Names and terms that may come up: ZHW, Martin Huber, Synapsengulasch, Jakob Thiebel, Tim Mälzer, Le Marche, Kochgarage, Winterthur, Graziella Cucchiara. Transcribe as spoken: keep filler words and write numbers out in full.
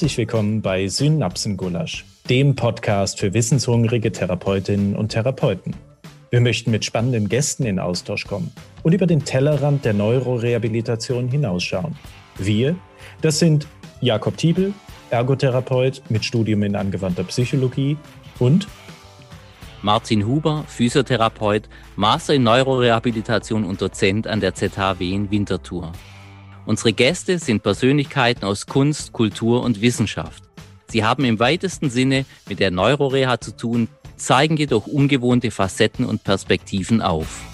Herzlich willkommen bei Synapsengulasch, dem Podcast für wissenshungrige Therapeutinnen und Therapeuten. Wir möchten mit spannenden Gästen in Austausch kommen und über den Tellerrand der Neurorehabilitation hinausschauen. Wir, das sind Jakob Thiebel, Ergotherapeut mit Studium in angewandter Psychologie und Martin Huber, Physiotherapeut, Master in Neurorehabilitation und Dozent an der Z H W in Winterthur. Unsere Gäste sind Persönlichkeiten aus Kunst, Kultur und Wissenschaft. Sie haben im weitesten Sinne mit der Neuroreha zu tun, zeigen jedoch ungewohnte Facetten und Perspektiven auf.